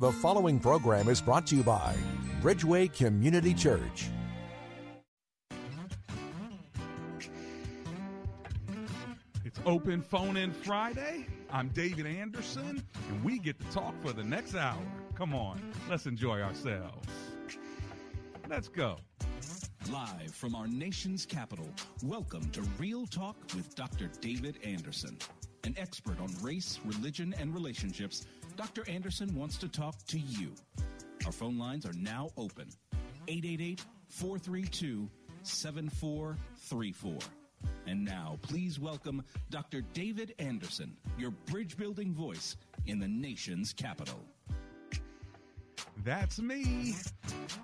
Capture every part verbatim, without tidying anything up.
The following program is brought to you by Bridgeway Community Church. It's Open Phone In Friday. I'm David Anderson, and we get to talk for the next hour. Come on, let's enjoy ourselves. Let's go. Live from our nation's capital, welcome to Real Talk with Doctor David Anderson. An expert on race, religion, and relationships, Doctor Anderson wants to talk to you. Our phone lines are now open. eight eight eight, four three two, seven four three four. And now, please welcome Doctor David Anderson, your bridge-building voice in the nation's capital. That's me,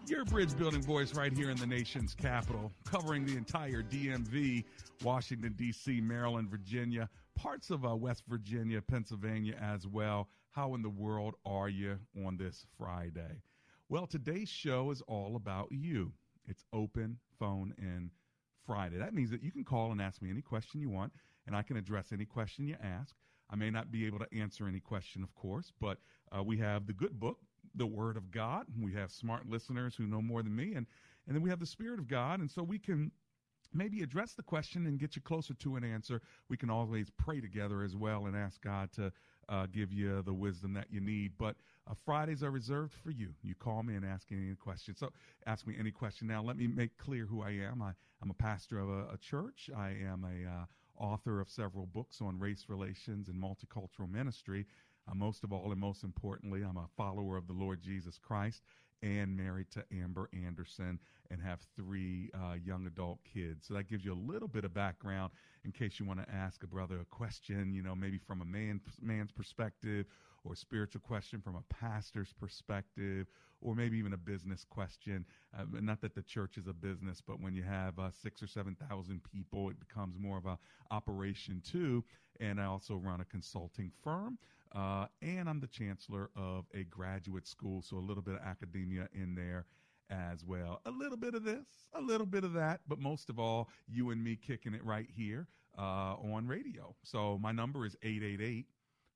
your bridge-building voice right here in the nation's capital, covering the entire D M V, Washington, D C, Maryland, Virginia, parts of uh, West Virginia, Pennsylvania as well. How in the world are you on this Friday? Well, today's show is all about you. It's Open Phone In Friday. That means that you can call and ask me any question you want, and I can address any question you ask. I may not be able to answer any question, of course, but uh, we have the good book, the Word of God. We have smart listeners who know more than me, and, and then we have the Spirit of God, and so we can maybe address the question and get you closer to an answer. We can always pray together as well and ask God to Uh, give you the wisdom that you need. But uh, Fridays are reserved for you. You call me and ask any question. So ask me any question. Now, let me make clear who I am. I, I'm a pastor of a, a church. I am a uh, author of several books on race relations and multicultural ministry. Uh, most of all, and most importantly, I'm a follower of the Lord Jesus Christ and married to Amber Anderson and have three uh, young adult kids. So that gives you a little bit of background in case you want to ask a brother a question, you know, maybe from a man, man's perspective, or a spiritual question from a pastor's perspective, or maybe even a business question. Uh, not that the church is a business, but when you have uh, six or seven thousand people, it becomes more of an operation too. And I also run a consulting firm. Uh, and I'm the chancellor of a graduate school, so a little bit of academia in there as well. A little bit of this, a little bit of that, but most of all, you and me kicking it right here uh, on radio. So my number is eight eight eight,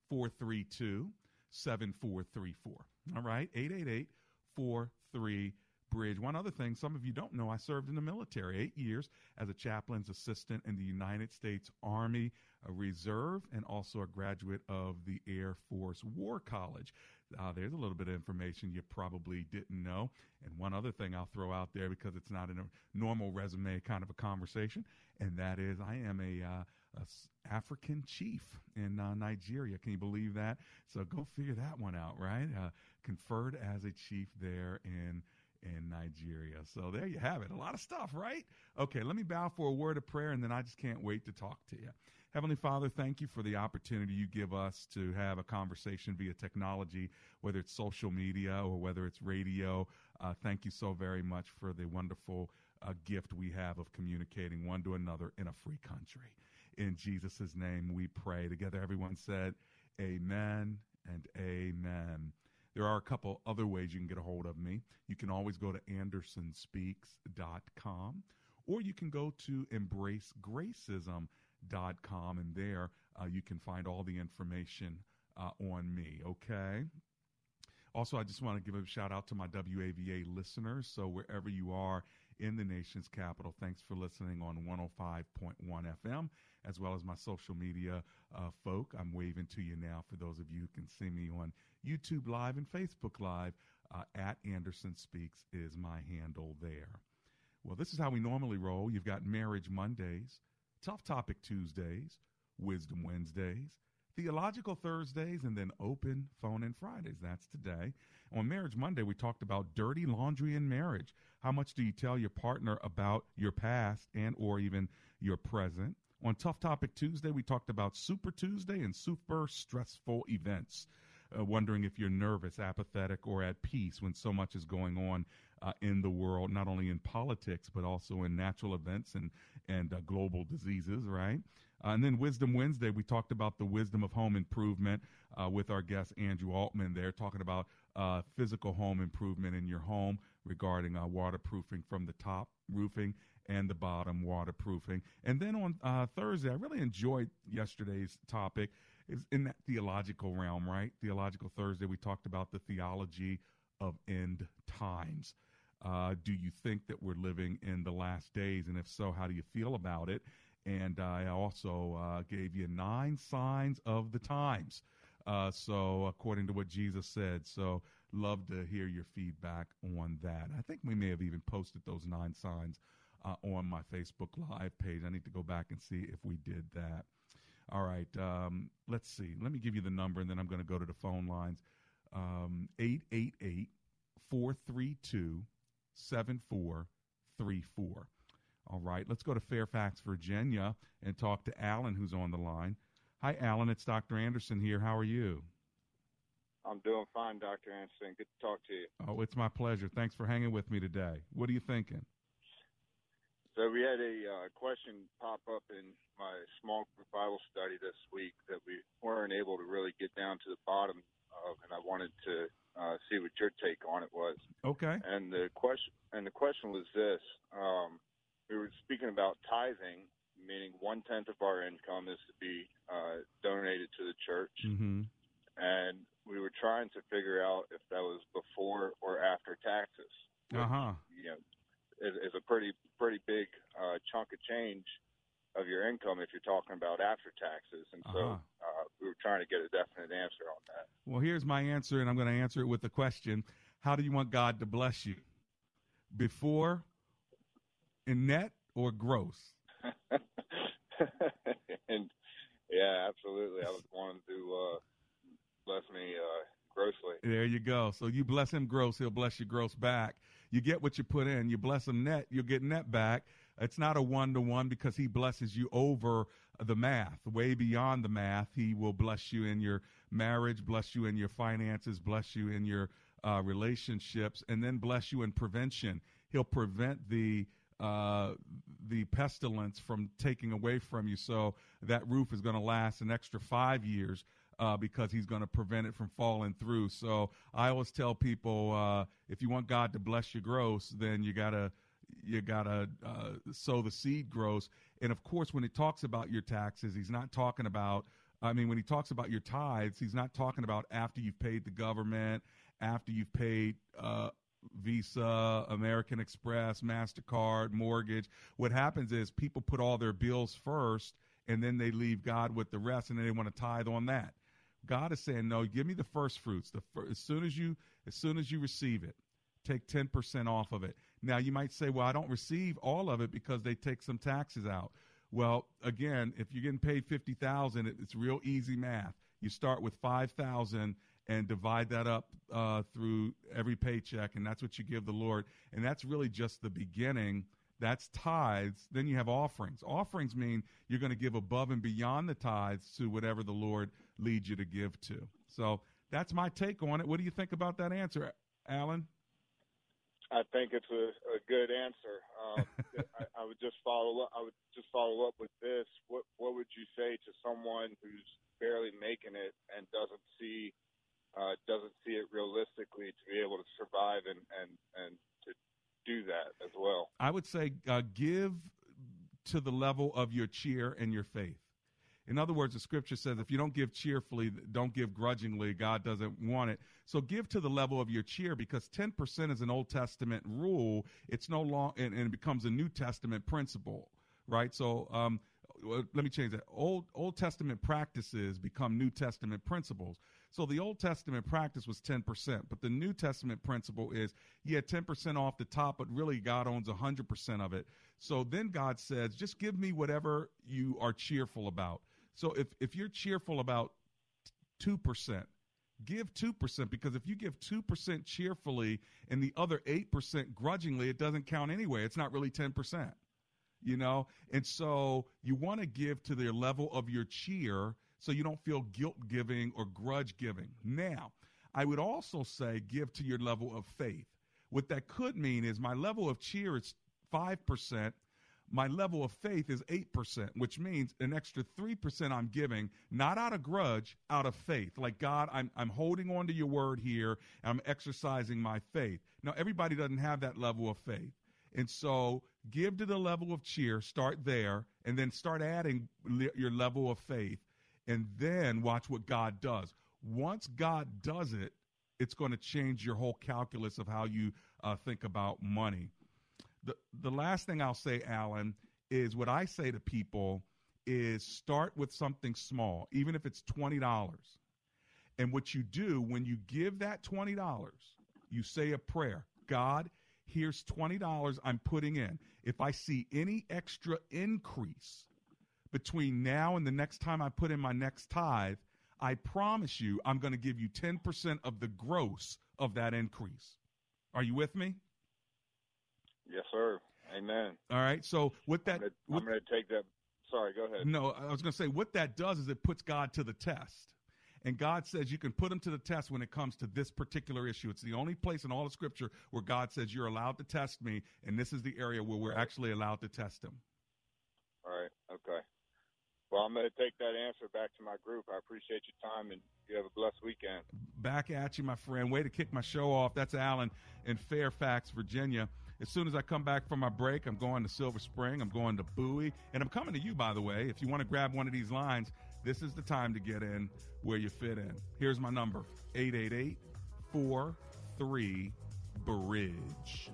four three two, seven four three four. All right, eight eight eight, four three, BRIDGE. One other thing, some of you don't know, I served in the military eight years as a chaplain's assistant in the United States Army a Reserve, and also a graduate of the Air Force War College. Uh, there's a little bit of information you probably didn't know. And one other thing I'll throw out there, because it's not in a normal resume kind of a conversation, and that is I am a, uh, a African chief in uh, Nigeria. Can you believe that? So go figure that one out, right? Uh, conferred as a chief there in in Nigeria. So there you have it. A lot of stuff, right? Okay, let me bow for a word of prayer, and then I just can't wait to talk to you. Heavenly Father, thank you for the opportunity you give us to have a conversation via technology, whether it's social media or whether it's radio. Uh, thank you so very much for the wonderful uh, gift we have of communicating one to another in a free country. In Jesus' name we pray. Together everyone said, amen and amen. There are a couple other ways you can get a hold of me. You can always go to Anderson Speaks dot com, or you can go to Embrace Gracism dot com. Dot com, and there uh, you can find all the information uh, on me, okay? Also, I just want to give a shout out to my W A V A listeners. So wherever you are in the nation's capital, thanks for listening on one oh five point one F M, as well as my social media uh, folk. I'm waving to you now for those of you who can see me on YouTube Live and Facebook Live. Uh, at Anderson Speaks is my handle there. Well, this is how we normally roll. You've got Marriage Mondays, Tough Topic Tuesdays, Wisdom Wednesdays, Theological Thursdays, and then Open Phone In Fridays. That's today. On Marriage Monday, we talked about dirty laundry in marriage. How much do you tell your partner about your past and or even your present? On Tough Topic Tuesday, we talked about Super Tuesday and super stressful events. uh, wondering if you're nervous, apathetic, or at peace when so much is going on uh, in the world, not only in politics, but also in natural events and, and uh, global diseases, right? Uh, and then Wisdom Wednesday, we talked about the wisdom of home improvement uh, with our guest Andrew Altman there, talking about uh, physical home improvement in your home regarding uh, waterproofing from the top roofing and the bottom waterproofing. And then on uh, Thursday, I really enjoyed yesterday's topic. It's in that theological realm, right? Theological Thursday, we talked about the theology of end times. Uh, do you think that we're living in the last days? And if so, how do you feel about it? And uh, I also uh, gave you nine signs of the times. Uh, so according to what Jesus said, so love to hear your feedback on that. I think we may have even posted those nine signs uh, on my Facebook Live page. I need to go back and see if we did that. All right. Um, let's see. Let me give you the number, and then I'm going to go to the phone lines. Um, eight eight eight, four three two, seven four three four. All right, let's go to Fairfax, Virginia, and talk to Alan, who's on the line. Hi, Alan. It's Doctor Anderson here. How are you? I'm doing fine, Doctor Anderson. Good to talk to you. Oh, it's my pleasure. Thanks for hanging with me today. What are you thinking? So we had a uh, question pop up in my small group Bible study this week that we weren't able to really get down to the bottom of, and I wanted to uh, see what your take on it was. Okay. And the question, and the question was this. Um, We were speaking about tithing, meaning one-tenth of our income is to be uh, donated to the church. Mm-hmm. And we were trying to figure out if that was before or after taxes. Uh-huh. Which, you know, is, is a pretty pretty big uh, chunk of change of your income if you're talking about after taxes. And uh-huh. so uh, we were trying to get a definite answer on that. Well, here's my answer, and I'm going to answer it with a question. How do you want God to bless you? Before, in net, or gross? And yeah, absolutely. I was wanting to uh, bless me uh, grossly. There you go. So you bless him gross, he'll bless you gross back. You get what you put in. You bless him net, you'll get net back. It's not a one-to-one because he blesses you over the math, way beyond the math. He will bless you in your marriage, bless you in your finances, bless you in your uh, relationships, and then bless you in prevention. He'll prevent the Uh, the pestilence from taking away from you. So that roof is going to last an extra five years uh, because he's going to prevent it from falling through. So I always tell people, uh, if you want God to bless you gross, then you gotta, you gotta uh, sow the seed gross. And of course, when he talks about your taxes, he's not talking about, I mean, when he talks about your tithes, he's not talking about after you've paid the government, after you've paid, uh, Visa, American Express, MasterCard, mortgage. What happens is people put all their bills first, and then they leave God with the rest, and then they want to tithe on that. God is saying, no, give me the first fruits. The fir- as soon as you, as soon as you receive it, take ten percent off of it. Now, you might say, well, I don't receive all of it because they take some taxes out. Well, again, if you're getting paid fifty thousand dollars, it, it's real easy math. You start with five thousand dollars and divide that up uh, through every paycheck, and that's what you give the Lord. And that's really just the beginning. That's tithes. Then you have offerings. Offerings mean you're going to give above and beyond the tithes to whatever the Lord leads you to give to. So that's my take on it. What do you think about that answer, Alan? I think it's a, a good answer. Um, I, I would just follow up. I would just follow up with this. What What would you say to someone who's barely making it and doesn't see? Uh, doesn't see it realistically to be able to survive and, and, and to do that as well. I would say uh, give to the level of your cheer and your faith. In other words, the scripture says if you don't give cheerfully, don't give grudgingly, God doesn't want it. So give to the level of your cheer, because ten percent is an Old Testament rule. It's no long, and, and it becomes a New Testament principle, right? So um, let me change that. Old Old Testament practices become New Testament principles. So the Old Testament practice was ten percent, but the New Testament principle is, yeah, ten percent off the top, but really God owns one hundred percent of it. So then God says, just give me whatever you are cheerful about. So if, if you're cheerful about two percent, give two percent, because if you give two percent cheerfully and the other eight percent grudgingly, it doesn't count anyway. It's not really ten percent, you know? And so you want to give to the level of your cheer, so you don't feel guilt giving or grudge giving. Now, I would also say give to your level of faith. What that could mean is my level of cheer is five percent. My level of faith is eight percent, which means an extra three percent I'm giving, not out of grudge, out of faith. Like, God, I'm I'm holding on to your word here, and I'm exercising my faith. Now, everybody doesn't have that level of faith. And so give to the level of cheer, start there, and then start adding le- your level of faith, and then watch what God does. Once God does it, it's going to change your whole calculus of how you uh, think about money. The the last thing I'll say, Alan, is what I say to people is start with something small, even if it's twenty dollars. And what you do when you give that twenty dollars, you say a prayer. God, here's twenty dollars I'm putting in. If I see any extra increase between now and the next time I put in my next tithe, I promise you I'm going to give you ten percent of the gross of that increase. Are you with me? Yes, sir. Amen. All right. So with that, I'm going to take that. Sorry, go ahead. No, I was going to say what that does is it puts God to the test. And God says you can put him to the test when it comes to this particular issue. It's the only place in all of Scripture where God says you're allowed to test me, and this is the area where we're actually allowed to test him. All right. Okay. Well, I'm going to take that answer back to my group. I appreciate your time, and you have a blessed weekend. Back at you, my friend. Way to kick my show off. That's Alan in Fairfax, Virginia. As soon as I come back from my break, I'm going to Silver Spring, I'm going to Bowie, and I'm coming to you, by the way. If you want to grab one of these lines, this is the time to get in where you fit in. Here's my number, eight eight eight, four three, B R I D G E.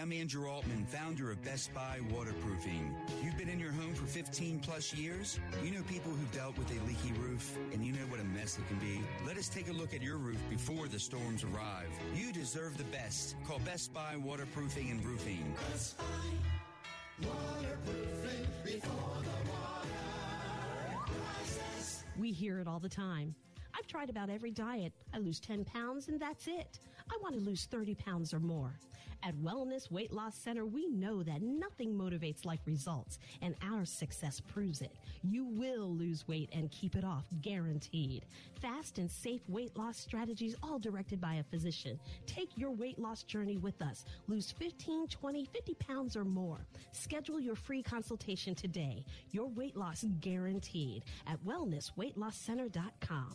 I'm Andrew Altman, founder of Best Buy Waterproofing. You've been in your home for fifteen plus years. You know people who've dealt with a leaky roof, and you know what a mess it can be. Let us take a look at your roof before the storms arrive. You deserve the best. Call Best Buy Waterproofing and Roofing. Best Buy Waterproofing before the water rises. We hear it all the time. I've tried about every diet. I lose ten pounds and that's it. I want to lose thirty pounds or more. At Wellness Weight Loss Center, we know that nothing motivates like results, and our success proves it. You will lose weight and keep it off, guaranteed. Fast and safe weight loss strategies, all directed by a physician. Take your weight loss journey with us. Lose fifteen, twenty, fifty pounds or more. Schedule your free consultation today. Your weight loss guaranteed at wellness weight loss center dot com.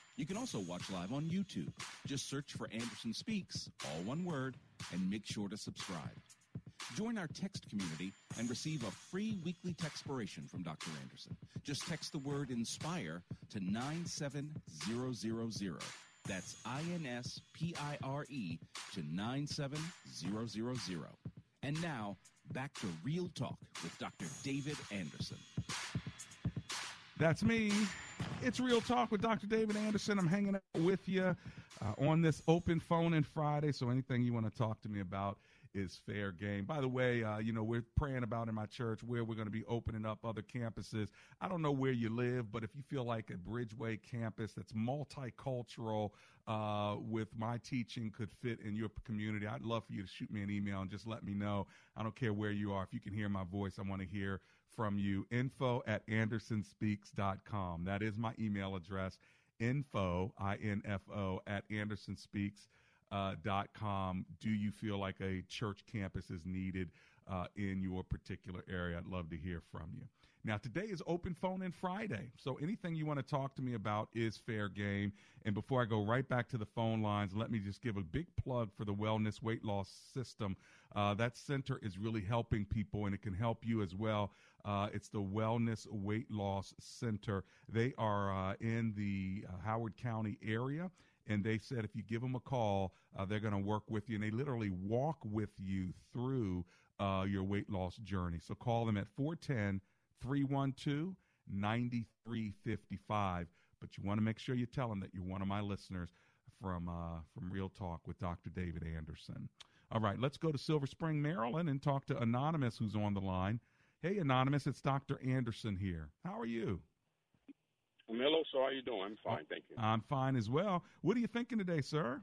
You can also watch live on YouTube. Just search for Anderson Speaks, all one word, and make sure to subscribe. Join our text community and receive a free weekly textpiration from Doctor Anderson. Just text the word INSPIRE to nine seven zero zero zero. That's I N S P I R E to nine seven zero zero zero. And now, back to Real Talk with Doctor David Anderson. That's me. It's Real Talk with Doctor David Anderson. I'm hanging out with you uh, on this open phone in Friday. So anything you want to talk to me about is fair game. By the way, uh, you know, we're praying about in my church where we're going to be opening up other campuses. I don't know where you live, but if you feel like a Bridgeway campus that's multicultural uh, with my teaching could fit in your community, I'd love for you to shoot me an email and just let me know. I don't care where you are. If you can hear my voice, I want to hear from you. info at Anderson Speaks dot com. That is my email address. Info, I N F O, at Anderson Speaks dot com. Do you feel like a church campus is needed uh, in your particular area? I'd love to hear from you. Now, today is Open Phone-In Friday, so anything you want to talk to me about is fair game. And before I go right back to the phone lines, let me just give a big plug for the Wellness Weight Loss System. Uh, that center is really helping people, and it can help you as well. Uh, it's the Wellness Weight Loss Center. They are uh, in the uh, Howard County area. And they said if you give them a call, uh, they're going to work with you. And they literally walk with you through uh, your weight loss journey. So call them at four one zero, three one two, nine three five five. But you want to make sure you tell them that you're one of my listeners from, uh, from Real Talk with Doctor David Anderson. All right, let's go to Silver Spring, Maryland, and talk to Anonymous, who's on the line. Hey, Anonymous, it's Doctor Anderson here. How are you? Mello, so how are you doing? I'm fine, thank you. I'm fine as well. What are you thinking today, sir?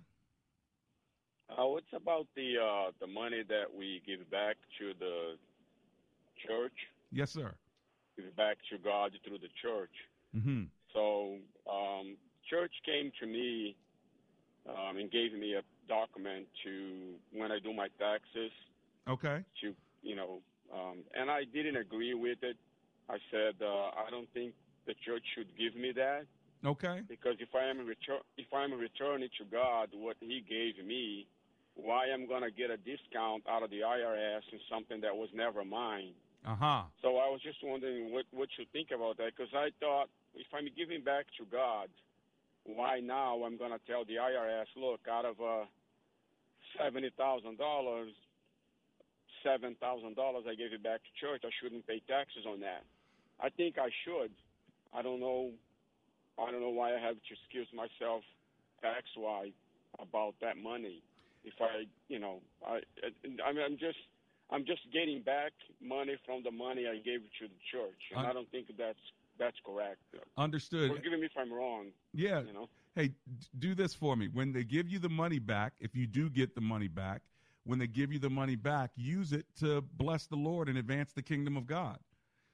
Oh, it's about the uh, the money that we give back to the church. Yes, sir. Give back to God through the church. Mm-hmm. So um, church came to me um, and gave me a document to when I do my taxes. Okay. To you know, um, and I didn't agree with it. I said uh, I don't think the church should give me that. Okay. Because if I am retur- if I'm returning to God what He gave me, why am I going to get a discount out of the I R S and something that was never mine? Uh-huh. So I was just wondering what, what you think about that, because I thought if I'm giving back to God, why now I'm going to tell the I R S, look, out of uh, seventy thousand dollars, seven thousand dollars I gave it back to church. I shouldn't pay taxes on that. I think I should. I don't know. I don't know why I have to excuse myself tax-wise about that money. If I, you know, I, I mean, I'm just, I'm just getting back money from the money I gave to the church, and I, I don't think that's that's correct. Understood. Forgive me if I'm wrong. Yeah. You know. Hey, do this for me. When they give you the money back, if you do get the money back, when they give you the money back, use it to bless the Lord and advance the kingdom of God.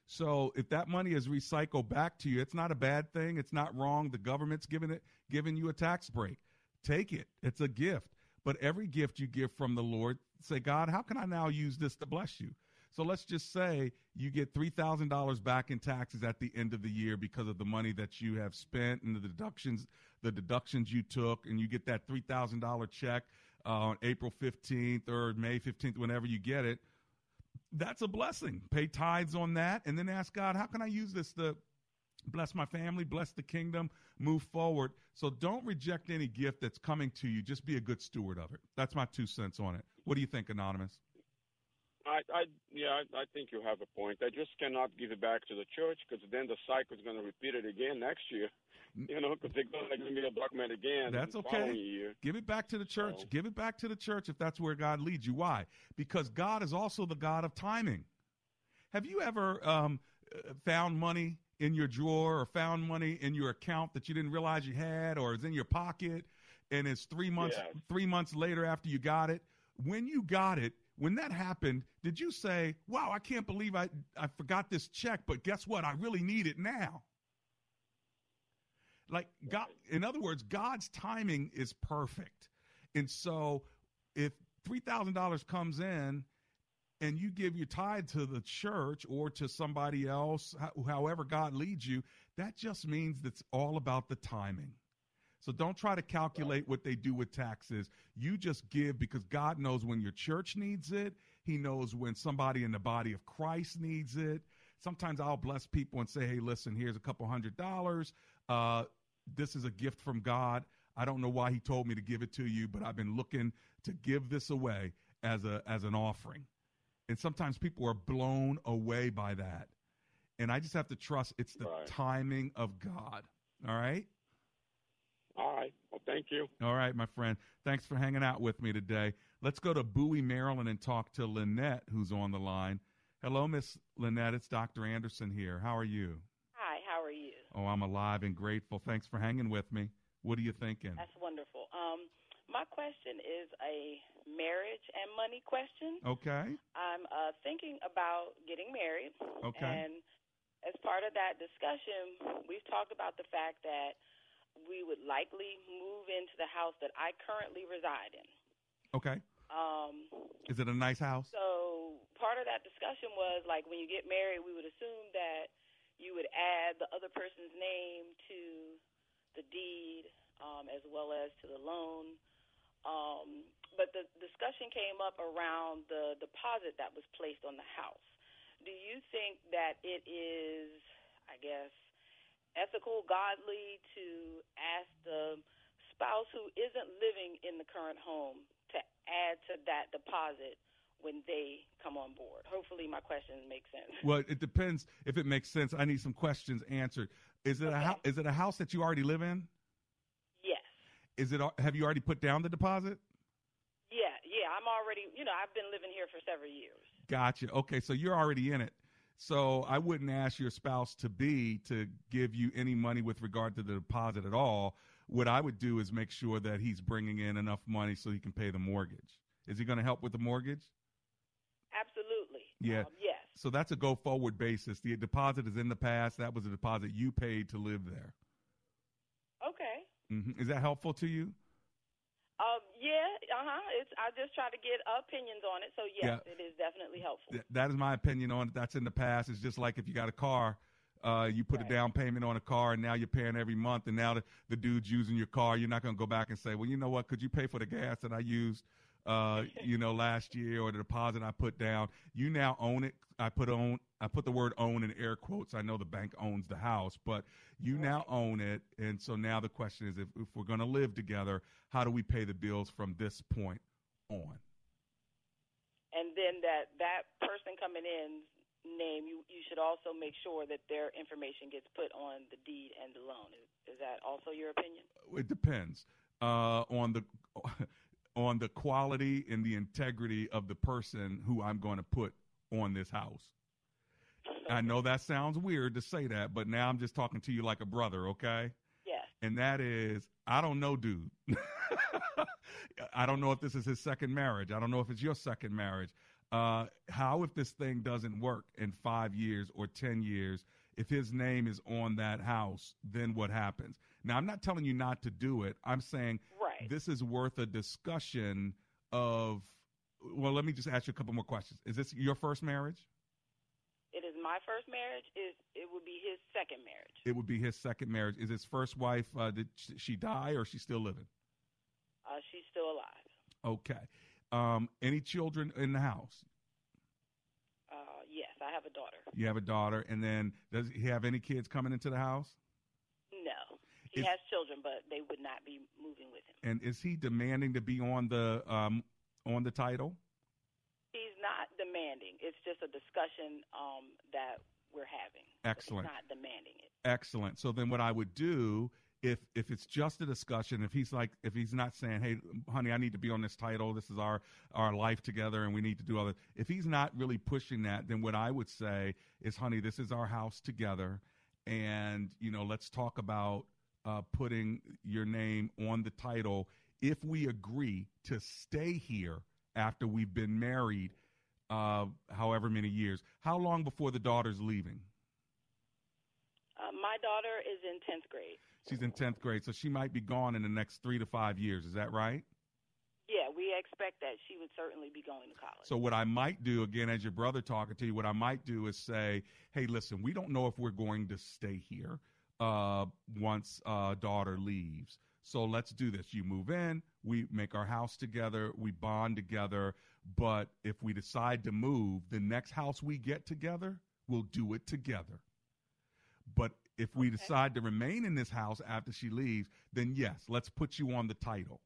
So if that money is recycled back to you, it's not a bad thing. It's not wrong. The government's giving it, giving you a tax break. Take it. It's a gift. But every gift you give from the Lord, say, God, how can I now use this to bless you? So let's just say you get three thousand dollars back in taxes at the end of the year because of the money that you have spent and the deductions, the deductions you took, and you get that three thousand dollars check uh, on April fifteenth or May fifteenth, whenever you get it. That's a blessing. Pay tithes on that and then ask God, how can I use this to bless my family, bless the kingdom, move forward? So don't reject any gift that's coming to you. Just be a good steward of it. That's my two cents on it. What do you think, Anonymous? I, I Yeah, I, I think you have a point. I just cannot give it back to the church because then the cycle is going to repeat it again next year, you know, because they're going to give me a document again. That's okay. Give it back to the church. So. Give it back to the church if that's where God leads you. Why? Because God is also the God of timing. Have you ever um, found money in your drawer or found money in your account that you didn't realize you had or is in your pocket and it's three months, yes. three months later after you got it? When you got it, when that happened, did you say, wow, I can't believe I, I forgot this check, but guess what? I really need it now. Like God, in other words, God's timing is perfect. And so if three thousand dollars comes in and you give your tithe to the church or to somebody else, however God leads you, that just means that's all about the timing. So don't try to calculate what they do with taxes. You just give because God knows when your church needs it. He knows when somebody in the body of Christ needs it. Sometimes I'll bless people and say, hey, listen, here's a couple hundred dollars. Uh, this is a gift from God. I don't know why he told me to give it to you, but I've been looking to give this away as a as an offering. And sometimes people are blown away by that. And I just have to trust it's the timing of God. All right? All right. Well, thank you. All right, my friend. Thanks for hanging out with me today. Let's go to Bowie, Maryland, and talk to Lynette, who's on the line. Hello, Miss Lynette. It's Doctor Anderson here. How are you? Hi. How are you? Oh, I'm alive and grateful. Thanks for hanging with me. What are you thinking? That's wonderful. Um, my question is a marriage and money question. Okay. I'm uh, thinking about getting married. Okay. And as part of that discussion, we've talked about the fact that we would likely move into the house that I currently reside in. Okay. Um, is it a nice house? So part of that discussion was, like, when you get married, we would assume that you would add the other person's name to the deed um, as well as to the loan. Um, but the discussion came up around the deposit that was placed on the house. Do you think that it is, I guess, ethical, godly to ask the spouse who isn't living in the current home to add to that deposit when they come on board? Hopefully my question makes sense. Well, it depends if it makes sense. I need some questions answered. Is it, okay. a, is it a house that you already live in? Yes. Is it? Have you already put down the deposit? Yeah, yeah. I'm already, you know, I've been living here for several years. Gotcha. Okay, so you're already in it. So I wouldn't ask your spouse to be to give you any money with regard to the deposit at all. What I would do is make sure that he's bringing in enough money so he can pay the mortgage. Is he going to help with the mortgage? Absolutely. Yeah. Um, yes. So that's a go forward basis. The deposit is in the past. That was a deposit you paid to live there. Okay. Mm-hmm. Is that helpful to you? Um, yeah, uh-huh. It's, I just try to get opinions on it. So, yes, yeah. It is definitely helpful. Th- that is my opinion on it. That's in the past. It's just like if you got a car, uh, you put right. a down payment on a car, and now you're paying every month, and now the, the dude's using your car. You're not going to go back and say, well, you know what, could you pay for the gas that I used, uh, you know, last year or the deposit I put down? You now own it. I put on, I put the word own in air quotes. I know the bank owns the house, but you right. now own it. And so now the question is, if, if we're going to live together, how do we pay the bills from this point on? And then that, that person coming in name, you, you should also make sure that their information gets put on the deed and the loan. Is, is that also your opinion? It depends uh, on the on the quality and the integrity of the person who I'm going to put on this house. I know that sounds weird to say that, but now I'm just talking to you like a brother, okay? Yeah. And that is, I don't know, dude. I don't know if this is his second marriage. I don't know if it's your second marriage. Uh, how if this thing doesn't work in five years or ten years, if his name is on that house, then what happens? Now, I'm not telling you not to do it. I'm saying right. this is worth a discussion of. Well, let me just ask you a couple more questions. Is this your first marriage? It is my first marriage. Is it would be his second marriage. It would be his second marriage. Is his first wife, uh, did she die or is she still living? Uh, she's still alive. Okay. Um, any children in the house? Uh, yes, I have a daughter. You have a daughter. And then does he have any kids coming into the house? No. He is, has children, but they would not be moving with him. And is he demanding to be on the um, – on the title? He's not demanding. It's just a discussion um, that we're having. Excellent. He's not demanding it. Excellent. So then what I would do, if if it's just a discussion, if he's like, if he's not saying, hey, honey, I need to be on this title. This is our, our life together and we need to do all this. If he's not really pushing that, then what I would say is, honey, this is our house together. And, you know, let's talk about uh, putting your name on the title if we agree to stay here after we've been married uh, however many years. How long before the daughter's leaving? Uh, my daughter is in tenth grade. She's in tenth grade, so she might be gone in the next three to five years. Is that right? Yeah, we expect that she would certainly be going to college. So what I might do, again, as your brother talking to you, what I might do is say, hey, listen, we don't know if we're going to stay here uh, once uh, daughter leaves. So let's do this. You move in, we make our house together, we bond together. But if we decide to move, the next house we get together, we'll do it together. But if okay. we decide to remain in this house after she leaves, then yes, let's put you on the title.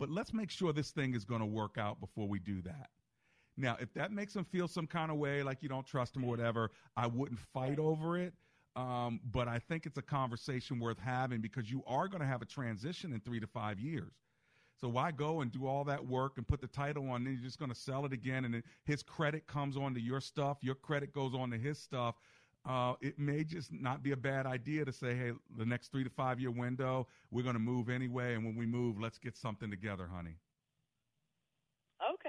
But let's make sure this thing is going to work out before we do that. Now, if that makes them feel some kind of way, like you don't trust them or whatever, I wouldn't fight over it. Um, but I think it's a conversation worth having, because you are going to have a transition in three to five years. So why go and do all that work and put the title on, then you're just going to sell it again, and then his credit comes onto your stuff, your credit goes onto his stuff. Uh, it may just not be a bad idea to say, hey, the next three to five year window, we're going to move anyway, and when we move, let's get something together, honey. Okay.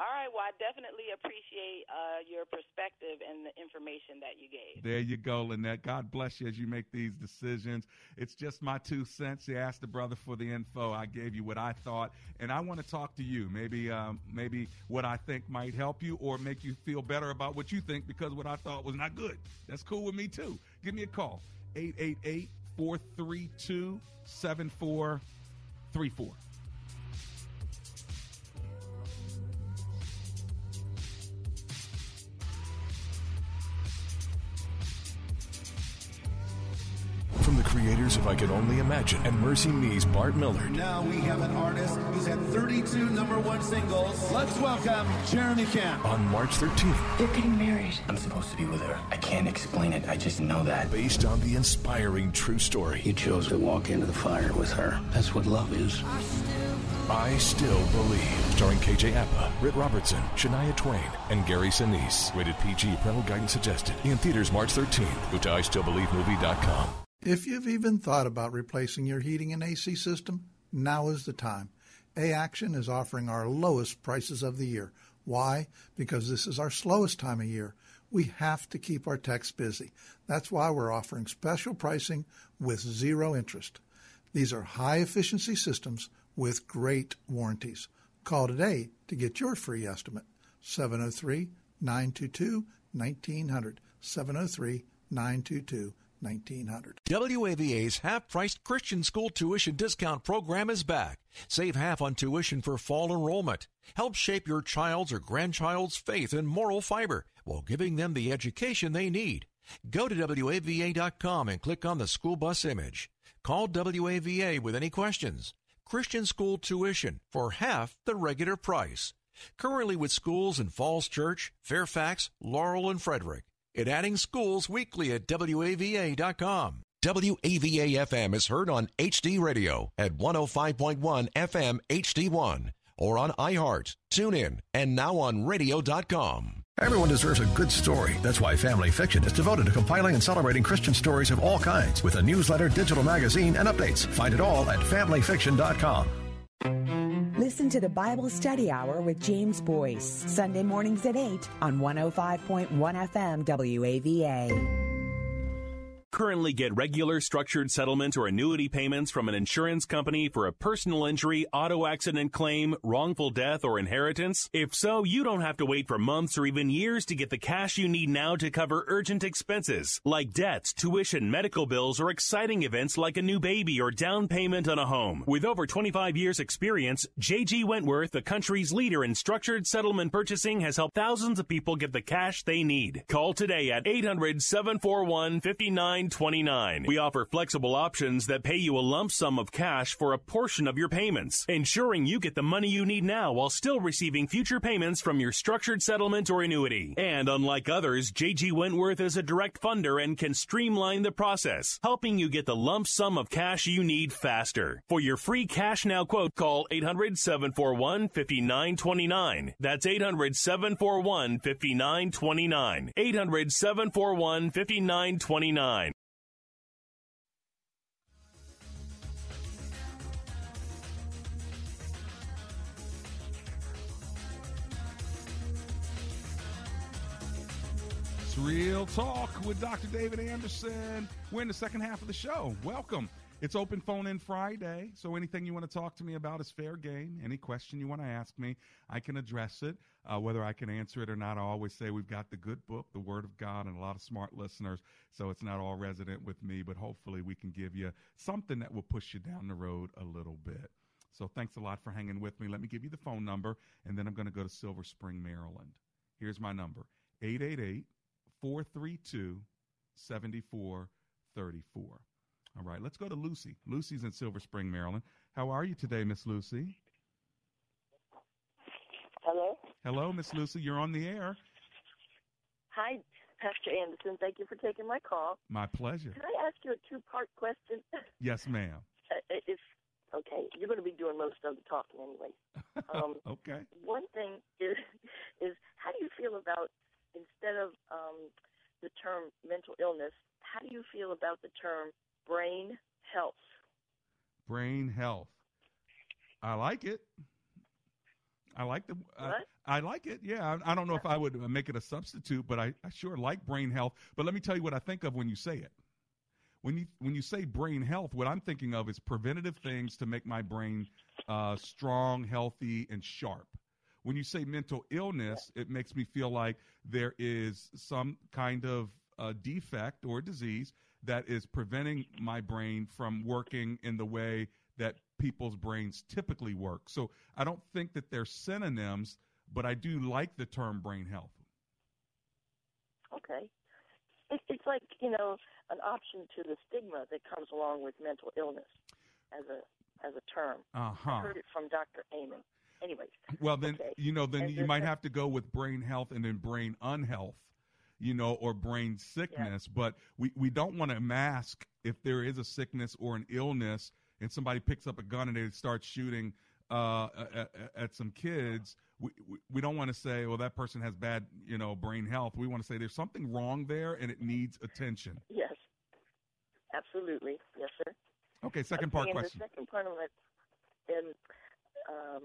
All right, well, I definitely appreciate uh, your perspective and the information that you gave. There you go, Lynette. God bless you as you make these decisions. It's just my two cents. You asked the brother for the info. I gave you what I thought, and I want to talk to you. Maybe um, maybe what I think might help you or make you feel better about what you think, because what I thought was not good. That's cool with me, too. Give me a call, eight eight eight, four three two, seven four three four. Creators of I Could Only Imagine and Mercy Me's Bart Millard. Now we have an artist who's had thirty-two number one singles. Let's welcome Jeremy Camp. On March thirteenth. They're getting married. I'm supposed to be with her. I can't explain it. I just know that. Based on the inspiring true story. You chose to walk into the fire with her. That's what love is. I Still, I Still Believe. Starring K J Apa, Rit Robertson, Shania Twain, and Gary Sinise. Rated P G. Parental guidance suggested. In theaters March thirteenth. Go to I Still Believe Movie dot com. If you've even thought about replacing your heating and A C system, now is the time. A-Action is offering our lowest prices of the year. Why? Because this is our slowest time of year. We have to keep our techs busy. That's why we're offering special pricing with zero interest. These are high-efficiency systems with great warranties. Call today to get your free estimate. seven oh three, nine two two, nineteen hundred. seven oh three, nine two two, nineteen hundred. nineteen hundred. W A V A's half-priced Christian school tuition discount program is back. Save half on tuition for fall enrollment. Help shape your child's or grandchild's faith and moral fiber while giving them the education they need. Go to W A V A dot com and click on the school bus image. Call W A V A with any questions. Christian school tuition for half the regular price. Currently with schools in Falls Church, Fairfax, Laurel, and Frederick. And adding schools weekly at W A V A dot com. W A V A F M is heard on H D radio at one oh five point one F M H D one or on iHeart, TuneIn, and now on radio dot com. Everyone deserves a good story. That's why Family Fiction is devoted to compiling and celebrating Christian stories of all kinds with a newsletter, digital magazine, and updates. Find it all at family fiction dot com. Listen to the Bible Study Hour with James Boyce, Sunday mornings at eight on one oh five point one F M W A V A. Currently get regular structured settlement or annuity payments from an insurance company for a personal injury, auto accident claim, wrongful death, or inheritance? If so, you don't have to wait for months or even years to get the cash you need now to cover urgent expenses like debts, tuition, medical bills, or exciting events like a new baby or down payment on a home. With over twenty-five years experience, J G. Wentworth, the country's leader in structured settlement purchasing, has helped thousands of people get the cash they need. Call today at eight hundred, seven four one, five nine two nine. We offer flexible options that pay you a lump sum of cash for a portion of your payments, ensuring you get the money you need now while still receiving future payments from your structured settlement or annuity. And unlike others, J G. Wentworth is a direct funder and can streamline the process, helping you get the lump sum of cash you need faster. For your free cash now quote, call eight hundred, seven four one, five nine two nine. That's eight hundred, seven four one, five nine two nine. eight hundred, seven four one, five nine two nine. Real Talk with Doctor David Anderson. We're in the second half of the show. Welcome. It's Open Phone In Friday, so anything you want to talk to me about is fair game. Any question you want to ask me, I can address it. Uh, whether I can answer it or not, I always say we've got the good book, the Word of God, and a lot of smart listeners, so it's not all resident with me, but hopefully we can give you something that will push you down the road a little bit. So thanks a lot for hanging with me. Let me give you the phone number, and then I'm going to go to Silver Spring, Maryland. Here's my number, eight eight eight, eight eight eight- four three two, seven four three four. All right, let's go to Lucy. Lucy's in Silver Spring, Maryland. How are you today, Miss Lucy? Hello? Hello, Miss Lucy. You're on the air. Hi. Pastor Anderson. Thank you for taking my call. My pleasure. Can I ask you a two-part question? Yes, ma'am. It's, okay, you're going to be doing most of the talking anyway. Um, okay. One thing is, is how do you feel about, instead of um, the term mental illness, how do you feel about the term brain health? Brain health. I like it. I like the. I, I like it. Yeah. I, I don't know if I would make it a substitute, but I, I sure like brain health. But let me tell you what I think of when you say it. When you when you say brain health, what I'm thinking of is preventative things to make my brain uh, strong, healthy, and sharp. When you say mental illness, it makes me feel like there is some kind of uh, defect or disease that is preventing my brain from working in the way that people's brains typically work. So I don't think that they're synonyms, but I do like the term brain health. Okay. It, it's like, you know, an option to the stigma that comes along with mental illness as a as a term. Uh-huh. I heard it from Doctor Amen. Anyways. Well, then, okay. you know, then and you might have to go with brain health and then brain unhealth, you know, or brain sickness. Yeah. But we, we don't want to mask if there is a sickness or an illness and somebody picks up a gun and they start shooting uh, at, at some kids, we, we, we don't want to say, well, that person has bad, you know, brain health. We want to say there's something wrong there and it needs attention. Yes, absolutely. Yes, sir. Okay, second okay, part and question. The second part of it, and, um,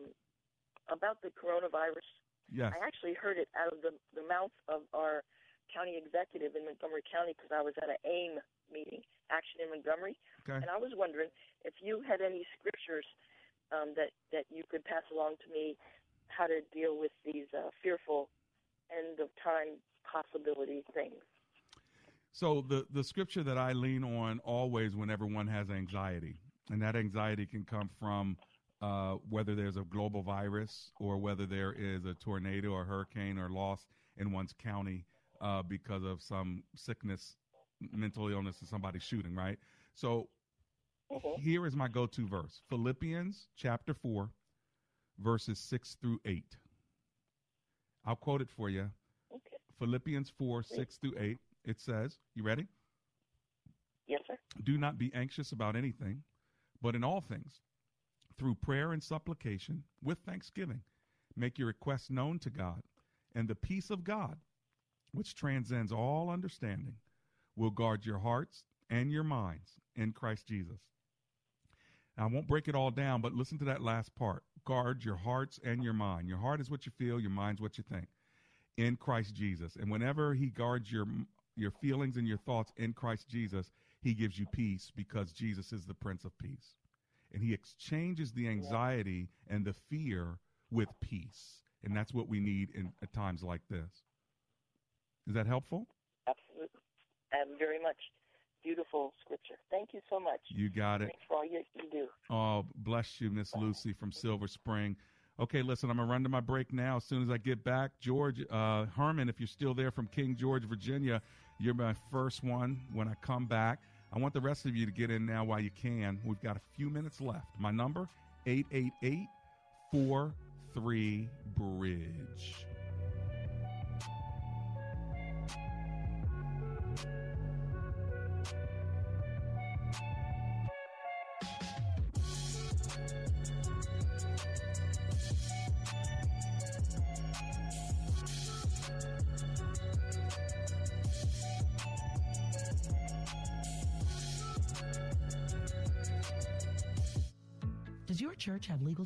about the coronavirus, yes. I actually heard it out of the, the mouth of our county executive in Montgomery County because I was at an AIM meeting, Action in Montgomery, okay. And I was wondering if you had any scriptures um, that, that you could pass along to me how to deal with these uh, fearful end-of-time possibility things. So the, the scripture that I lean on always whenever one has anxiety, and that anxiety can come from uh, whether there's a global virus or whether there is a tornado or hurricane or loss in one's county uh, because of some sickness, mental illness, and somebody shooting, right? So uh-huh. Here is my go-to verse, Philippians chapter four, verses six through eight. I'll quote it for you. Okay. Philippians four, six through eight. It says, you ready? Yes, sir. Do not be anxious about anything, but in all things, through prayer and supplication, with thanksgiving, make your requests known to God, and the peace of God, which transcends all understanding, will guard your hearts and your minds in Christ Jesus. Now, I won't break it all down, but listen to that last part. Guard your hearts and your mind. Your heart is what you feel. Your mind's what you think in Christ Jesus. And whenever he guards your, your feelings and your thoughts in Christ Jesus, he gives you peace because Jesus is the Prince of Peace. And he exchanges the anxiety and the fear with peace. And that's what we need in at times like this. Is that helpful? Absolutely. Um, very much beautiful scripture. Thank you so much. You got it. Thanks for all you, you do. Oh, bless you, Miss Lucy from Silver Spring. Okay, listen, I'm going to run to my break now. As soon as I get back, George uh, Herman, if you're still there from King George, Virginia, you're my first one when I come back. I want the rest of you to get in now while you can. We've got a few minutes left. My number, eight eight eight, four three, bridge. Church have legal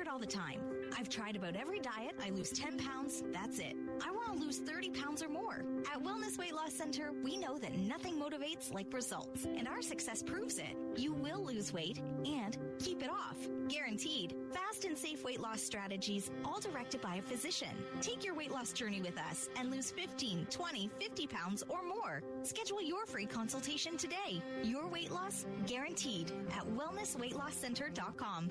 it all the time. I've tried about every diet. I lose ten pounds. That's it. I want to lose thirty pounds or more. At Wellness Weight Loss Center, we know that nothing motivates like results, and our success proves it. You will lose weight and keep it off. Guaranteed. Fast and safe weight loss strategies, all directed by a physician. Take your weight loss journey with us and lose fifteen, twenty, fifty pounds or more. Schedule your free consultation today. Your weight loss guaranteed at wellness weight loss center dot com.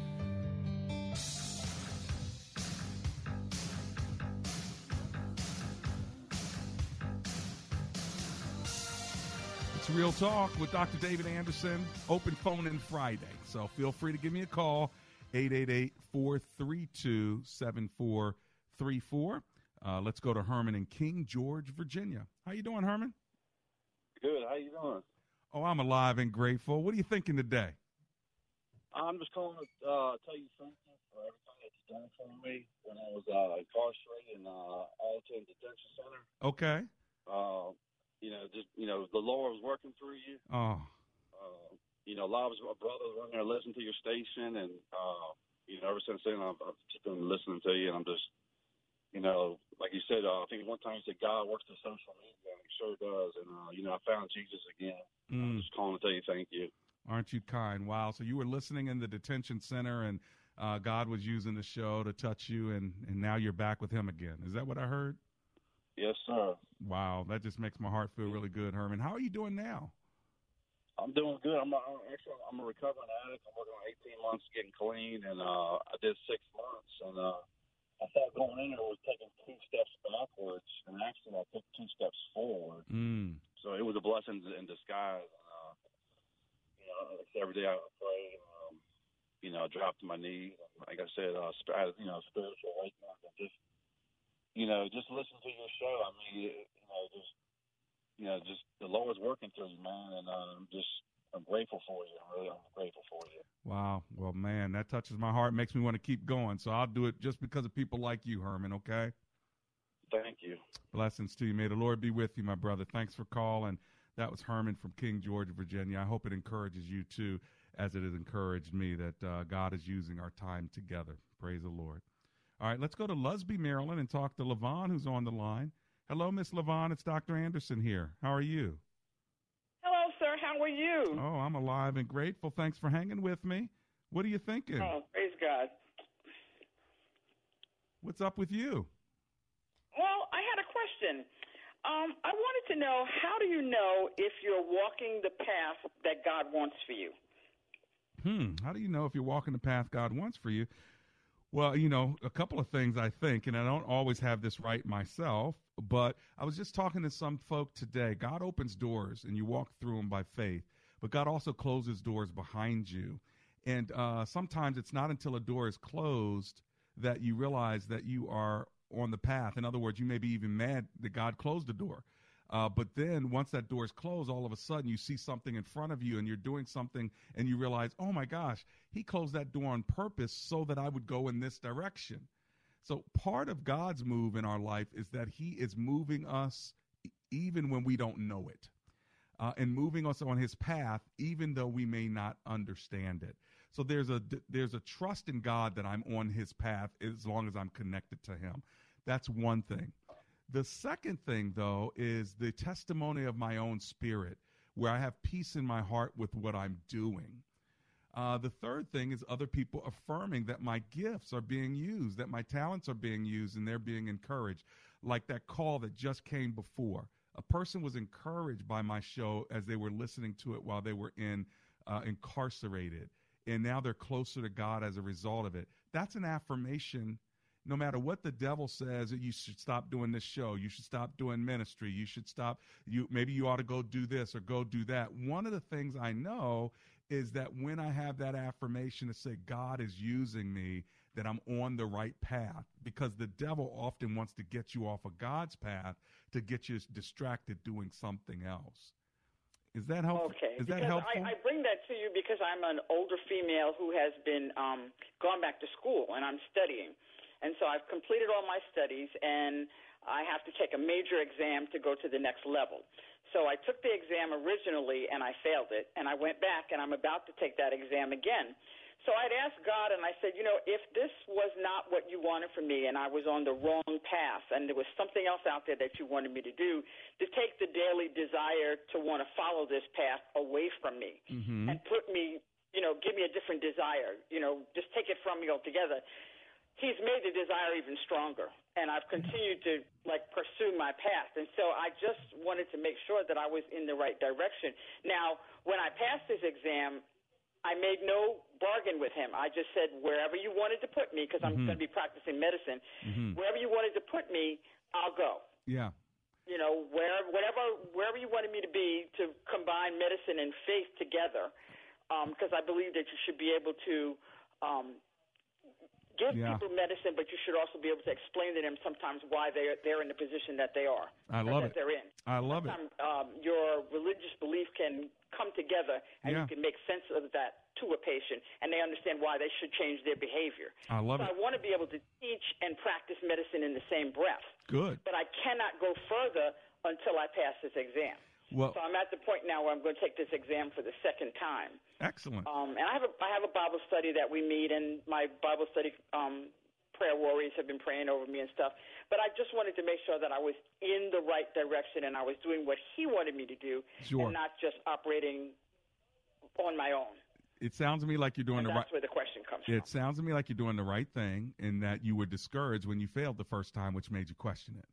Real Talk with Doctor David Anderson, open phone in Friday. So feel free to give me a call, eight eight eight, four three two, seven four three four. Uh, let's go to Herman in King George, Virginia. How you doing, Herman? Good. How you doing? Oh, I'm alive and grateful. What are you thinking today? I'm just calling to uh, tell you thank you for everything that you've done for me when I was uh, incarcerated in uh, Alton Detention Center. Okay. Uh, You know, just, you know, the Lord was working through you. Oh. Uh, you know, a lot of my brothers were in there listening to your station. And, uh, you know, ever since then, I've, I've just been listening to you. And I'm just, you know, like you said, uh, I think one time you said God works through social media. And he sure does. And, uh, you know, I found Jesus again. Mm. I'm just calling to tell you thank you. Aren't you kind? Wow. So you were listening in the detention center, and uh, God was using the show to touch you. And, and now you're back with him again. Is that what I heard? Yes, sir. Wow, that just makes my heart feel really good, Herman. How are you doing now? I'm doing good. I'm, a, I'm actually I'm a recovering addict. I'm working on eighteen months getting clean, and uh, I did six months. And uh, I thought going in there was taking two steps backwards, and actually I took two steps forward. Mm. So it was a blessing in disguise. Uh, you know, every day I prayed. Um, you know, I dropped to my knees. Like I said, uh, you know, spiritual awakening. Just You know, just listen to your show. I mean, you know, just you know, just the Lord's working through you, man, and I'm just I'm grateful for you. I'm really I'm grateful for you. Wow. Well, man, that touches my heart, makes me want to keep going. So I'll do it just because of people like you, Herman. Okay. Thank you. Blessings to you. May the Lord be with you, my brother. Thanks for calling. That was Herman from King George, Virginia. I hope it encourages you too, as it has encouraged me that uh, God is using our time together. Praise the Lord. All right, let's go to Lusby, Maryland, and talk to LaVon, who's on the line. Hello, Miss LaVon. It's Doctor Anderson here. How are you? Hello, sir. How are you? Oh, I'm alive and grateful. Thanks for hanging with me. What are you thinking? Oh, praise God. What's up with you? Well, I had a question. Um, I wanted to know, how do you know if you're walking the path that God wants for you? Hmm. How do you know if you're walking the path God wants for you? Well, you know, a couple of things I think, and I don't always have this right myself, but I was just talking to some folk today. God opens doors and you walk through them by faith, but God also closes doors behind you. And uh, sometimes it's not until a door is closed that you realize that you are on the path. In other words, you may be even mad that God closed the door. Uh, but then once that door is closed, all of a sudden you see something in front of you and you're doing something and you realize, oh, my gosh, he closed that door on purpose so that I would go in this direction. So part of God's move in our life is that he is moving us even when we don't know it, uh, and moving us on his path, even though we may not understand it. So there's a, there's a trust in God that I'm on his path as long as I'm connected to him. That's one thing. The second thing, though, is the testimony of my own spirit, where I have peace in my heart with what I'm doing. Uh, the third thing is other people affirming that my gifts are being used, that my talents are being used, and they're being encouraged. Like that call that just came before. A person was encouraged by my show as they were listening to it while they were in uh, incarcerated, and now they're closer to God as a result of it. That's an affirmation. No matter what the devil says, you should stop doing this show. You should stop doing ministry. You should stop. You maybe you ought to go do this or go do that. One of the things I know is that when I have that affirmation to say God is using me, that I'm on the right path, because the devil often wants to get you off of God's path to get you distracted doing something else. Is that helpful? Okay. Is that helpful? I, I bring that to you because I'm an older female who has been um, gone back to school and I'm studying. And so I've completed all my studies, and I have to take a major exam to go to the next level. So I took the exam originally, and I failed it, and I went back, and I'm about to take that exam again. So I'd asked God, and I said, you know, if this was not what you wanted for me, and I was on the wrong path, and there was something else out there that you wanted me to do, to take the daily desire to want to follow this path away from me mm-hmm. and put me, you know, give me a different desire, you know, just take it from me altogether. He's made the desire even stronger, and I've continued to, like, pursue my path. And so I just wanted to make sure that I was in the right direction. Now, when I passed this exam, I made no bargain with him. I just said, wherever you wanted to put me, because mm-hmm. I'm going to be practicing medicine, mm-hmm. wherever you wanted to put me, I'll go. Yeah. You know, where, whatever, wherever you wanted me to be, to combine medicine and faith together, because um, I believe that you should be able to um, – Give yeah. people medicine, but you should also be able to explain to them sometimes why they're they're in the position that they are. I love that it. They're in. I love sometimes, it. Um, your religious belief can come together, and yeah. you can make sense of that to a patient, and they understand why they should change their behavior. I love so it. I want to be able to teach and practice medicine in the same breath. Good. But I cannot go further until I pass this exam. Well, so I'm at the point now where I'm going to take this exam for the second time. Excellent. Um, and I have a I have a Bible study that we meet, and my Bible study um, prayer warriors have been praying over me and stuff. But I just wanted to make sure that I was in the right direction and I was doing what he wanted me to do, sure. and not just operating on my own. It sounds to me like you're doing and the right. That's where the question comes it from. It sounds to me like you're doing the right thing, and that you were discouraged when you failed the first time, which made you question it.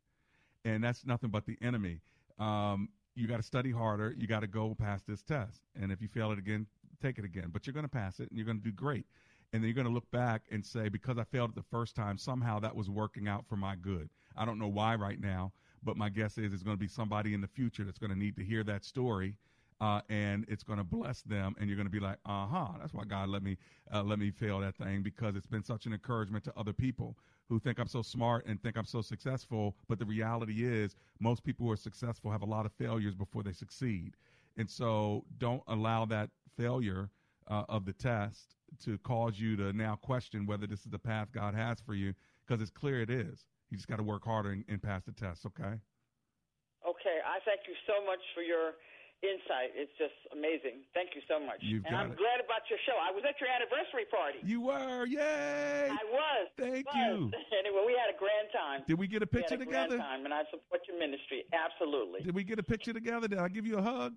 And that's nothing but the enemy. Um, You got to study harder. You got to go past this test. And if you fail it again, take it again. But you're going to pass it, and you're going to do great. And then you're going to look back and say, because I failed it the first time, somehow that was working out for my good. I don't know why right now, but my guess is it's going to be somebody in the future that's going to need to hear that story, uh, and it's going to bless them. And you're going to be like, uh-huh, that's why God let me uh, let me fail that thing, because it's been such an encouragement to other people who think I'm so smart and think I'm so successful. But the reality is most people who are successful have a lot of failures before they succeed. And so don't allow that failure uh, of the test to cause you to now question whether this is the path God has for you, because it's clear it is. You just got to work harder and, and pass the test, okay? Okay. I thank you so much for your insight. It's just amazing. Thank you so much. You've and got I'm it. Glad about your show. I was at your anniversary party. You were. Yay. I was. Thank was. you. Anyway, we had a grand time. Did we get a picture we had a together? Grand time, and I support your ministry. Absolutely. Did we get a picture together? Did I give you a hug?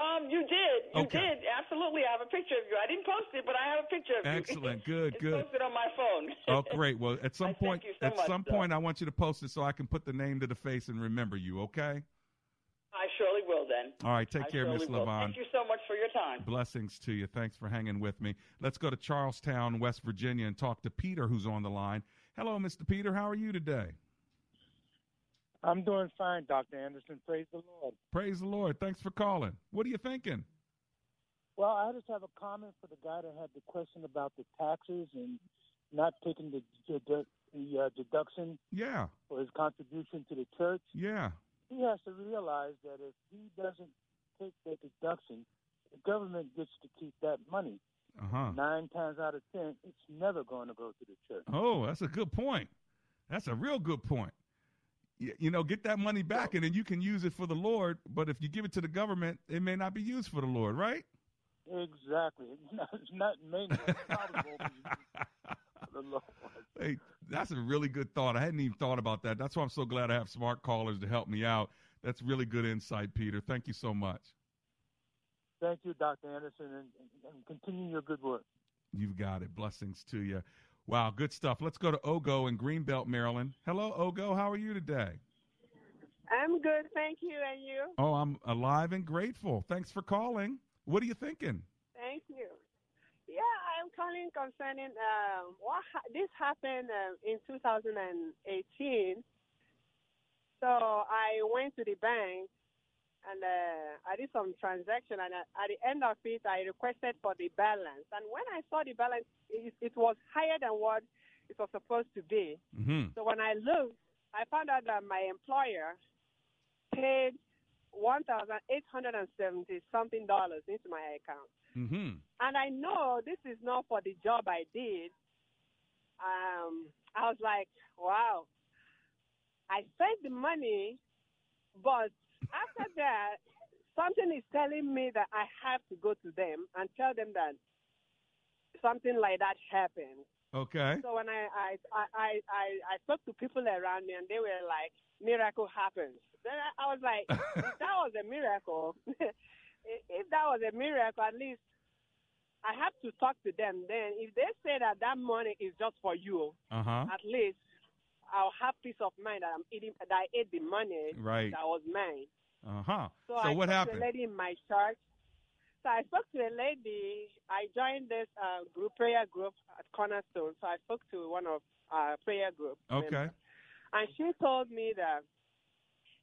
Um, you did. You okay. did. Absolutely. I have a picture of you. I didn't post it, but I have a picture of Excellent. you. Excellent. Good, good. It's posted on my phone. Oh, great. Well, at some I point, so at much, some though. point, I want you to post it so I can put the name to the face and remember you, okay? I surely will then. All right. Take I care, Miss LaVon. Thank you so much for your time. Blessings to you. Thanks for hanging with me. Let's go to Charlestown, West Virginia, and talk to Peter, who's on the line. Hello, Mister Peter. How are you today? I'm doing fine, Doctor Anderson. Praise the Lord. Praise the Lord. Thanks for calling. What are you thinking? Well, I just have a comment for the guy that had the question about the taxes and not taking the, the, the uh, deduction yeah. for his contribution to the church. Yeah. He has to realize that if he doesn't take that deduction, the government gets to keep that money. Uh-huh. Nine times out of ten, it's never going to go to the church. Oh, that's a good point. That's a real good point. you know, get that money back, and then you can use it for the Lord. But if you give it to the government, it may not be used for the Lord, right? Exactly. It's not mainly for the Lord. Hey, that's a really good thought. I hadn't even thought about that. That's why I'm so glad I have smart callers to help me out. That's really good insight, Peter. Thank you so much. Thank you, Doctor Anderson, and, and continue your good work. You've got it. Blessings to you. Wow, good stuff. Let's go to Ogo in Greenbelt, Maryland. Hello, Ogo. How are you today? I'm good, thank you. And you? Oh, I'm alive and grateful. Thanks for calling. What are you thinking? Thank you. Yeah, I'm calling concerning um, what ha- this happened uh, in two thousand eighteen. So I went to the bank and uh, I did some transaction, and at the end of it, I requested for the balance. And when I saw the balance, it, it was higher than what it was supposed to be. Mm-hmm. So when I looked, I found out that my employer paid one thousand eight hundred seventy something dollars into my account. Mm-hmm. And I know this is not for the job I did. Um, I was like, wow. I sent the money, but after that, something is telling me that I have to go to them and tell them that something like that happened. Okay. So when I I, I, I, I spoke to people around me, and they were like, miracle happens. Then I, I was like, if that was a miracle, if that was a miracle, at least I have to talk to them. Then if they say that that money is just for you, uh-huh. at least I'll have peace of mind that I'm eating, that I ate the money right. that was mine. Uh huh. So, so I what spoke happened? To a lady in my church. So I spoke to a lady. I joined this uh, group prayer group at Cornerstone. So I spoke to one of our uh, prayer group. Okay. Members. And she told me that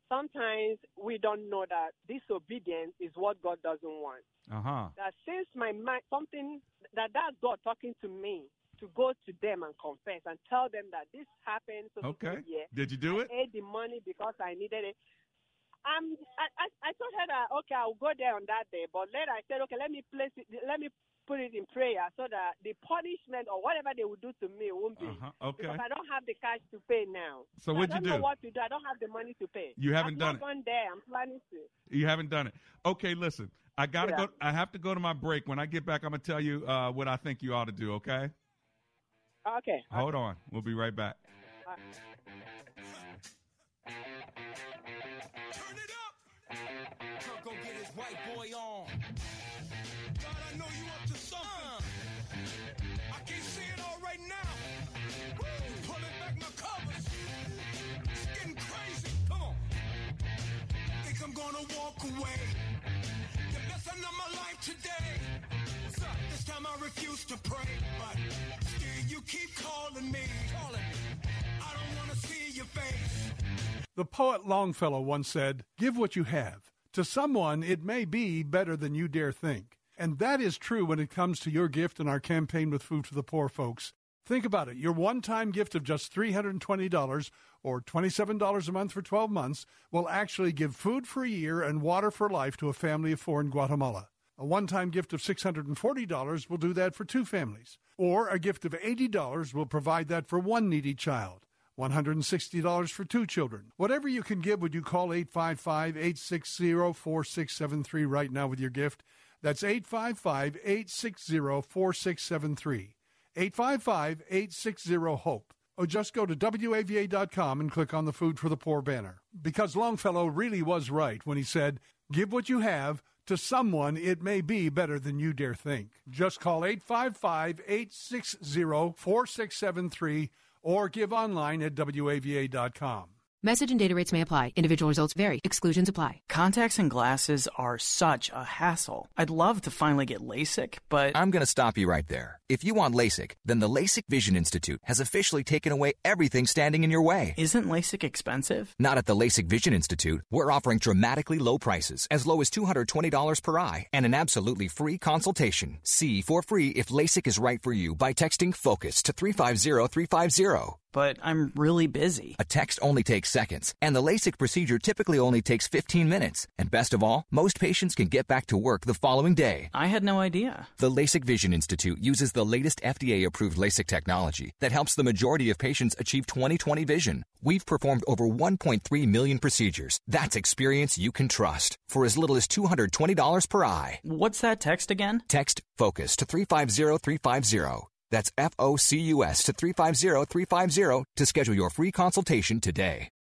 sometimes we don't know that disobedience is what God doesn't want. Uh huh. That since my mind, something that that's God talking to me. To go to them and confess and tell them that this happened. So okay. Yeah, did you do I it? I ate the money because I needed it. Um, I, I, I told her that, okay, I'll go there on that day. But later I said, okay, let me place it, let me put it in prayer so that the punishment or whatever they will do to me won't be. Uh-huh. Okay. Because I don't have the cash to pay now. So, so what'd you do? I don't know what to do. I don't have the money to pay. You haven't I've done not it. Gone there. I'm planning to. You haven't done it. Okay, listen. I gotta yeah. go. I have to go to my break. When I get back, I'm gonna tell you uh, what I think you ought to do. Okay. Okay. Hold on. We'll be right back. All right. Turn it up. Go get his white boy on. God, I know you up to something. Uh, I can't see it all right now. Woo, pulling back my covers. It's getting crazy. Come on. Think I'm gonna walk away. The lesson of my life today. What's up? This time I refuse to pray, but still you keep calling me. Calling me. I don't want to see your face. The poet Longfellow once said, "Give what you have. To someone, it may be better than you dare think." And that is true when it comes to your gift in our campaign with Food for the Poor, folks. Think about it. Your one-time gift of just three hundred twenty dollars or twenty-seven dollars a month for twelve months will actually give food for a year and water for life to a family of four in Guatemala. A one-time gift of six hundred forty dollars will do that for two families. Or a gift of eighty dollars will provide that for one needy child. one hundred sixty dollars for two children. Whatever you can give, would you call eight five five, eight six zero, four six seven three right now with your gift? That's eight five five, eight six zero, four six seven three. eight five five, eight six zero, HOPE. Or just go to W A V A dot com and click on the Food for the Poor banner. Because Longfellow really was right when he said, "Give what you have. To someone, it may be better than you dare think." Just call eight five five, eight six zero, four six seven three or give online at W A V A dot com. Message and data rates may apply. Individual results vary. Exclusions apply. Contacts and glasses are such a hassle. I'd love to finally get LASIK, but... I'm going to stop you right there. If you want LASIK, then the LASIK Vision Institute has officially taken away everything standing in your way. Isn't LASIK expensive? Not at the LASIK Vision Institute. We're offering dramatically low prices, as low as two hundred twenty dollars per eye, and an absolutely free consultation. See for free if LASIK is right for you by texting FOCUS to three five zero three five zero. but I'm really busy. A text only takes seconds, and the LASIK procedure typically only takes fifteen minutes. And best of all, most patients can get back to work the following day. I had no idea. The LASIK Vision Institute uses the latest F D A-approved LASIK technology that helps the majority of patients achieve twenty twenty vision. We've performed over one point three million procedures. That's experience you can trust for as little as two hundred twenty dollars per eye. What's that text again? Text FOCUS to three five zero three five zero. That's F O C U S to three five zero three five zero to schedule your free consultation today.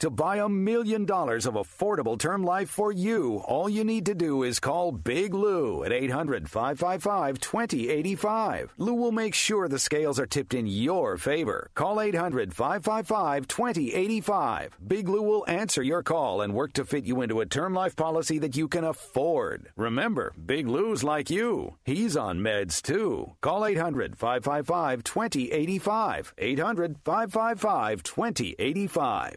To buy a million dollars of affordable term life for you, all you need to do is call Big Lou at eight hundred, five five five, two oh eight five. Lou will make sure the scales are tipped in your favor. Call eight hundred, five five five, two oh eight five. Big Lou will answer your call and work to fit you into a term life policy that you can afford. Remember, Big Lou's like you. He's on meds, too. Call eight hundred, five five five, two oh eight five. eight hundred, five five five, two oh eight five.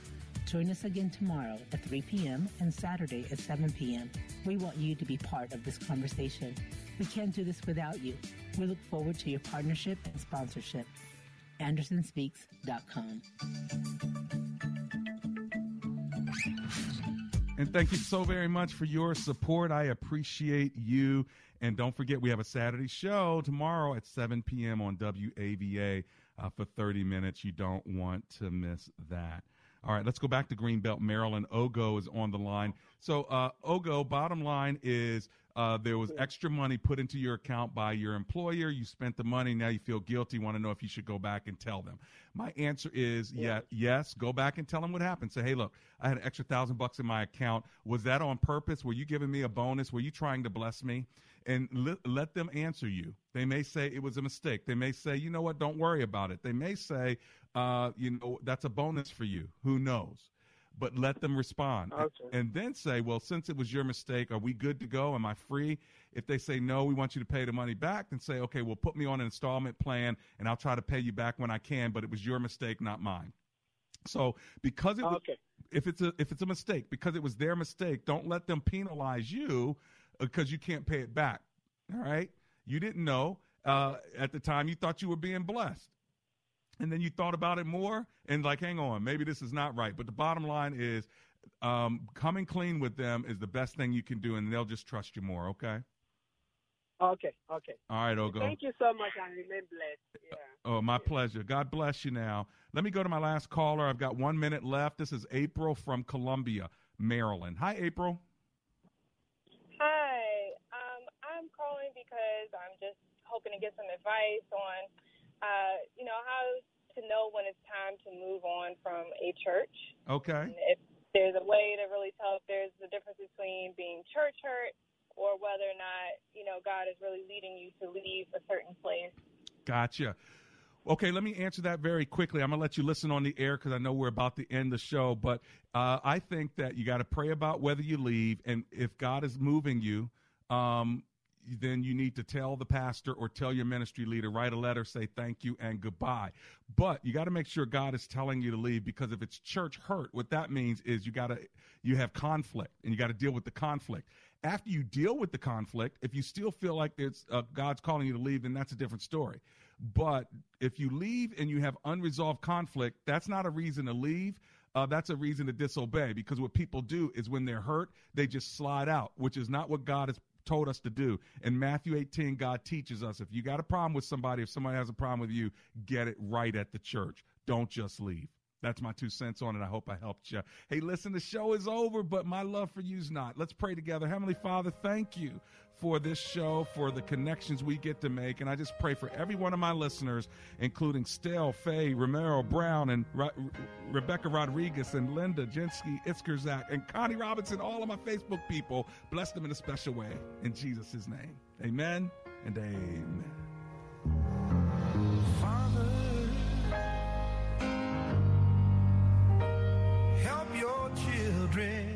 Join us again tomorrow at three p.m. and Saturday at seven p.m. We want you to be part of this conversation. We can't do this without you. We look forward to your partnership and sponsorship. Anderson Speaks dot com. And thank you so very much for your support. I appreciate you. And don't forget, we have a Saturday show tomorrow at seven p.m. on W A V A uh, for thirty minutes. You don't want to miss that. All right, let's go back to Greenbelt, Maryland. Ogo is on the line. So, uh, Ogo, bottom line is uh, there was extra money put into your account by your employer. You spent the money. Now you feel guilty. Want to know if you should go back and tell them. My answer is yeah, yes. Go back and tell them what happened. Say, hey, look, I had an extra thousand bucks in my account. Was that on purpose? Were you giving me a bonus? Were you trying to bless me? And le- let them answer you. They may say it was a mistake. They may say, you know what, don't worry about it. They may say, Uh, you know, that's a bonus for you. Who knows? But let them respond. Okay. and, and then say, well, since it was your mistake, are we good to go? Am I free? If they say, no, we want you to pay the money back, then say, okay, well, put me on an installment plan and I'll try to pay you back when I can, but it was your mistake, not mine. So because it was, okay. if it's a, if it's a mistake, because it was their mistake, don't let them penalize you because you can't pay it back. All right. You didn't know uh, at the time you thought you were being blessed. And then you thought about it more and like, hang on, maybe this is not right. But the bottom line is um, coming clean with them is the best thing you can do, and they'll just trust you more, okay? Okay, okay. All right, Ogo. Thank you so much. I remain blessed. Yeah. Oh, my pleasure. God bless you now. Let me go to my last caller. I've got one minute left. This is April from Columbia, Maryland. Hi, April. Hi. Um, I'm calling because I'm just hoping to get some advice on, uh, you know, how to know when it's time to move on from a church. Okay. And if there's a way to really tell if there's a difference between being church hurt or whether or not, you know, God is really leading you to leave a certain place. Gotcha. Okay, let me answer that very quickly. I'm going to let you listen on the air because I know we're about to end the show. But uh, I think that you got to pray about whether you leave. And if God is moving you, um, then you need to tell the pastor or tell your ministry leader, write a letter, say thank you and goodbye. But you got to make sure God is telling you to leave, because if it's church hurt, what that means is you got to, you have conflict and you got to deal with the conflict. After you deal with the conflict, if you still feel like there's uh, God's calling you to leave, then that's a different story. But if you leave and you have unresolved conflict, that's not a reason to leave. Uh, that's a reason to disobey, because what people do is when they're hurt, they just slide out, which is not what God has told us to do. In Matthew eighteen, God teaches us, if you got a problem with somebody, if somebody has a problem with you, get it right at the church. Don't just leave. That's my two cents on it. I hope I helped you. Hey, listen, the show is over, but my love for you is not. Let's pray together. Heavenly Father, thank you for this show, for the connections we get to make. And I just pray for every one of my listeners, including Stell, Faye, Romero, Brown, and Re- Rebecca Rodriguez, and Linda Jinsky, Iskerzak, and Connie Robinson, all of my Facebook people. Bless them in a special way. In Jesus' name, amen and amen. Father, help your children.